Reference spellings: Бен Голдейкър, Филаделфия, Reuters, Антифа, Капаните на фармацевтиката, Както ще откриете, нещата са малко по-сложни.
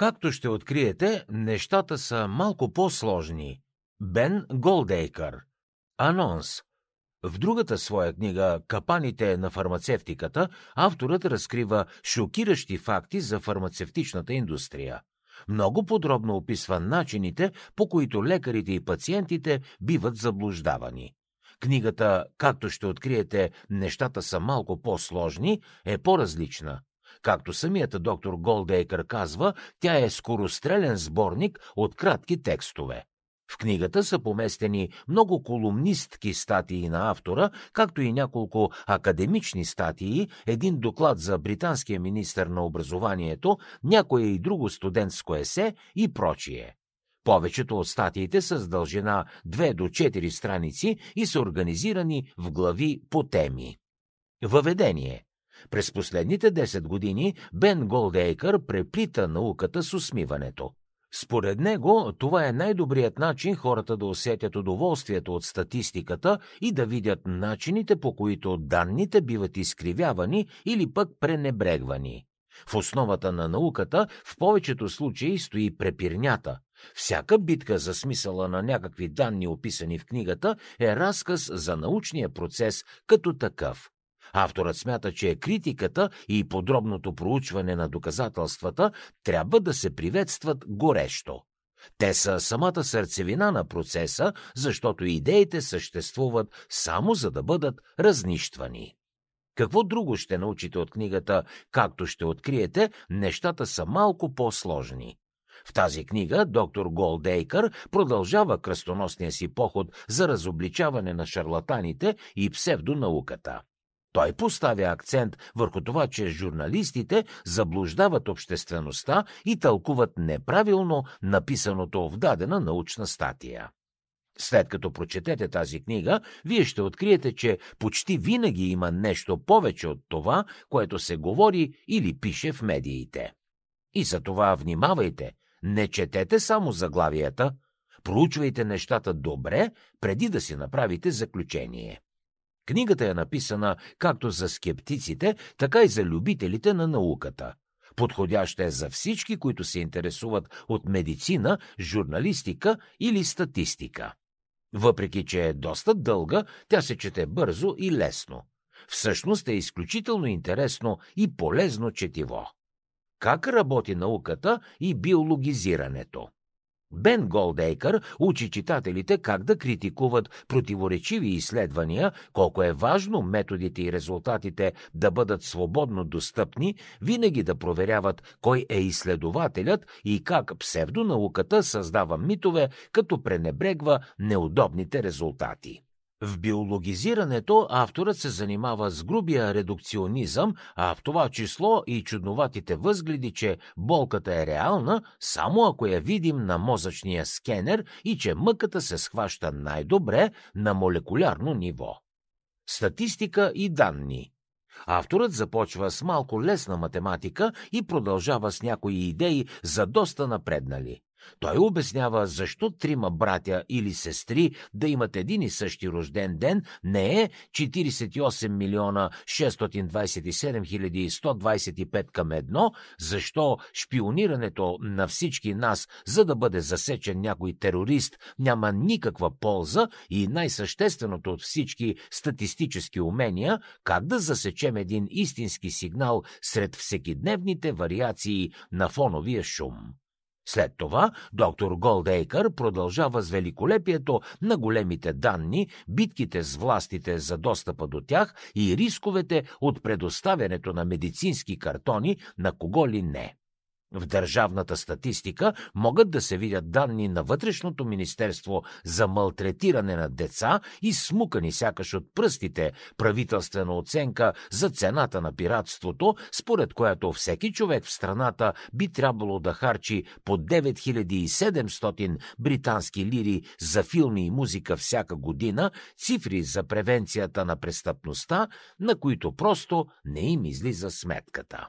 Както ще откриете, нещата са малко по-сложни. Бен Голдейкър. Анонс. В другата своя книга «Капаните на фармацевтиката» авторът разкрива шокиращи факти за фармацевтичната индустрия. Много подробно описва начините, по които лекарите и пациентите биват заблуждавани. Книгата «Както ще откриете, нещата са малко по-сложни» е по-различна. Както самият доктор Голдейкър казва, тя е скорострелен сборник от кратки текстове. В книгата са поместени много колумнистки статии на автора, както и няколко академични статии, един доклад за британския министър на образованието, някое и друго студентско есе и прочие. Повечето от статиите са с дължина 2 до 4 страници и са организирани в глави по теми. Въведение. През последните 10 години Бен Голдейкър преплита науката с усмиването. Според него, това е най-добрият начин хората да усетят удоволствието от статистиката и да видят начините, по които данните биват изкривявани или пък пренебрегвани. В основата на науката в повечето случаи стои препирнята. Всяка битка за смисъла на някакви данни, описани в книгата, е разказ за научния процес като такъв. Авторът смята, че критиката и подробното проучване на доказателствата трябва да се приветстват горещо. Те са самата сърцевина на процеса, защото идеите съществуват само за да бъдат разнищвани. Какво друго ще научите от книгата «Както ще откриете, нещата са малко по-сложни»? В тази книга доктор Голдейкър продължава кръстоносния си поход за разобличаване на шарлатаните и псевдонауката. Той поставя акцент върху това, че журналистите заблуждават обществеността и тълкуват неправилно написаното в дадена научна статия. След като прочетете тази книга, вие ще откриете, че почти винаги има нещо повече от това, което се говори или пише в медиите. И за това внимавайте, не четете само заглавията, проучвайте нещата добре, преди да си направите заключение. Книгата е написана както за скептиците, така и за любителите на науката. Подходяща е за всички, които се интересуват от медицина, журналистика или статистика. Въпреки че е доста дълга, тя се чете бързо и лесно. Всъщност е изключително интересно и полезно четиво. Как работи науката и биологизирането? Бен Голдейкър учи читателите как да критикуват противоречиви изследвания, колко е важно методите и резултатите да бъдат свободно достъпни, винаги да проверяват кой е изследователят и как псевдонауката създава митове, като пренебрегва неудобните резултати. В биологизирането авторът се занимава с грубия редукционизъм, а в това число и чудноватите възгледи, че болката е реална, само ако я видим на мозъчния скенер и че мъката се схваща най-добре на молекулярно ниво. Статистика и данни. Авторът започва с малко лесна математика и продължава с някои идеи за доста напреднали. Той обяснява защо трима братя или сестри да имат един и същи рожден ден не е 48 627 125 към 1, защо шпионирането на всички нас, за да бъде засечен някой терорист, няма никаква полза и най-същественото от всички статистически умения – как да засечем един истински сигнал сред всекидневните вариации на фоновия шум. След това доктор Голдейкър продължава с великолепието на големите данни, битките с властите за достъпа до тях и рисковете от предоставянето на медицински картони на кого ли не. В държавната статистика могат да се видят данни на Вътрешното министерство за малтретиране на деца и смукани сякаш от пръстите правителствена оценка за цената на пиратството, според която всеки човек в страната би трябвало да харчи по 9700 британски лири за филми и музика всяка година, цифри за превенцията на престъпността, на които просто не им излиза сметката.